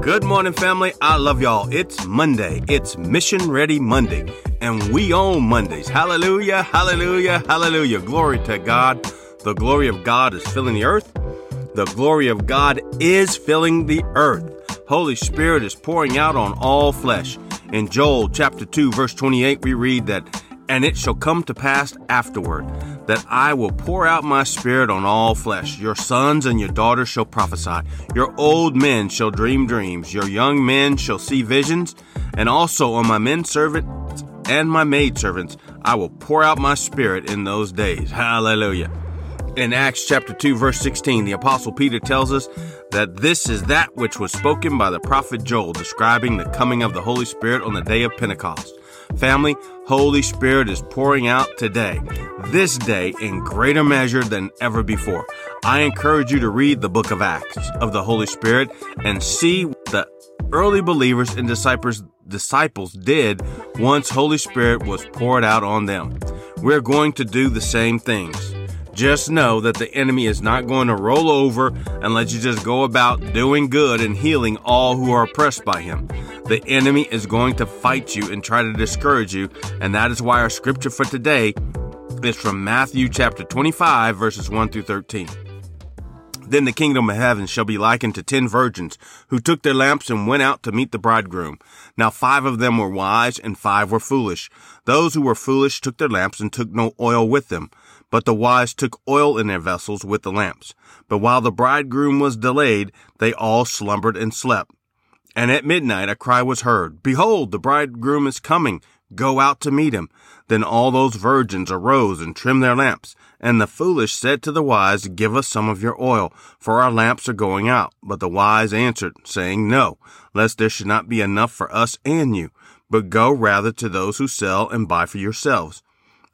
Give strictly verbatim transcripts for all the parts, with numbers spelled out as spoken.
Good morning, family. I love y'all. It's Monday. It's Mission Ready Monday. And we own Mondays. Hallelujah, hallelujah, hallelujah. Glory to God. The glory of God is filling the earth. The glory of God is filling the earth. Holy Spirit is pouring out on all flesh. In Joel chapter two, verse twenty-eight, we read that, "And it shall come to pass afterward, that I will pour out my spirit on all flesh. Your sons and your daughters shall prophesy. Your old men shall dream dreams. Your young men shall see visions. And also on my men servants and my maid servants, I will pour out my spirit in those days." Hallelujah. In Acts chapter two, verse sixteen, the apostle Peter tells us that this is that which was spoken by the prophet Joel, describing the coming of the Holy Spirit on the day of Pentecost. Family, Holy Spirit is pouring out today, this day, in greater measure than ever before. I encourage you to read the book of Acts of the Holy Spirit and see what the early believers and disciples disciples did once Holy Spirit was poured out on them. We're going to do the same things. Just know that the enemy is not going to roll over and let you just go about doing good and healing all who are oppressed by him. The enemy is going to fight you and try to discourage you, and that is why our scripture for today is from Matthew chapter twenty-five, verses one through thirteen. "Then the kingdom of heaven shall be likened to ten virgins who took their lamps and went out to meet the bridegroom. Now five of them were wise and five were foolish. Those who were foolish took their lamps and took no oil with them, but the wise took oil in their vessels with the lamps. But while the bridegroom was delayed, they all slumbered and slept. And at midnight a cry was heard, 'Behold, the bridegroom is coming. Go out to meet him.' Then all those virgins arose and trimmed their lamps. And the foolish said to the wise, 'Give us some of your oil, for our lamps are going out.' But the wise answered, saying, 'No, lest there should not be enough for us and you. But go rather to those who sell and buy for yourselves.'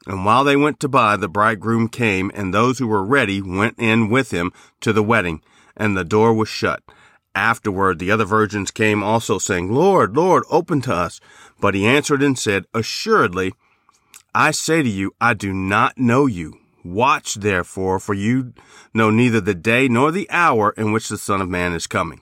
And while they went to buy, the bridegroom came, and those who were ready went in with him to the wedding, and the door was shut. Afterward, the other virgins came also, saying, 'Lord, Lord, open to us.' But he answered and said, 'Assuredly, I say to you, I do not know you. Watch therefore, for you know neither the day nor the hour in which the Son of Man is coming.'"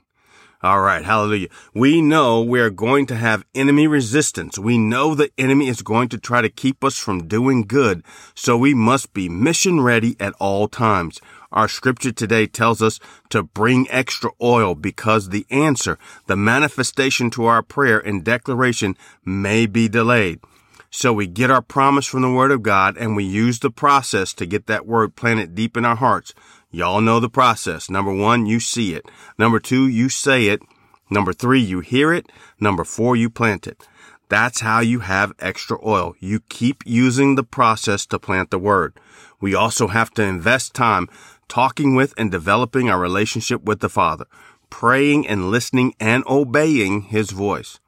All right. Hallelujah. We know we're going to have enemy resistance. We know the enemy is going to try to keep us from doing good. So we must be mission ready at all times. Our scripture today tells us to bring extra oil because the answer, the manifestation to our prayer and declaration may be delayed. So we get our promise from the Word of God, and we use the process to get that Word planted deep in our hearts. Y'all know the process. Number one, you see it. Number two, you say it. Number three, you hear it. Number four, you plant it. That's how you have extra oil. You keep using the process to plant the Word. We also have to invest time talking with and developing our relationship with the Father, praying and listening and obeying His voice.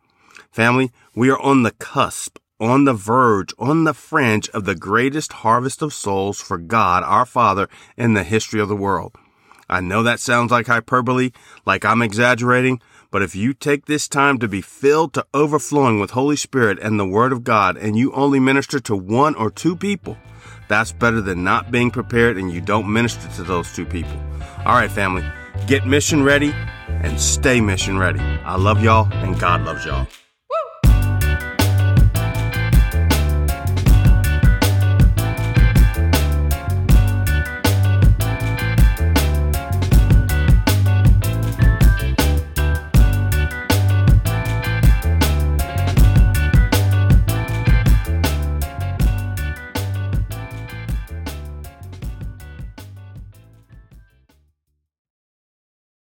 Family, we are on the cusp, on the verge, on the fringe of the greatest harvest of souls for God, our Father, in the history of the world. I know that sounds like hyperbole, like I'm exaggerating, but if you take this time to be filled to overflowing with Holy Spirit and the Word of God, and you only minister to one or two people, that's better than not being prepared and you don't minister to those two people. All right, family, get mission ready and stay mission ready. I love y'all and God loves y'all.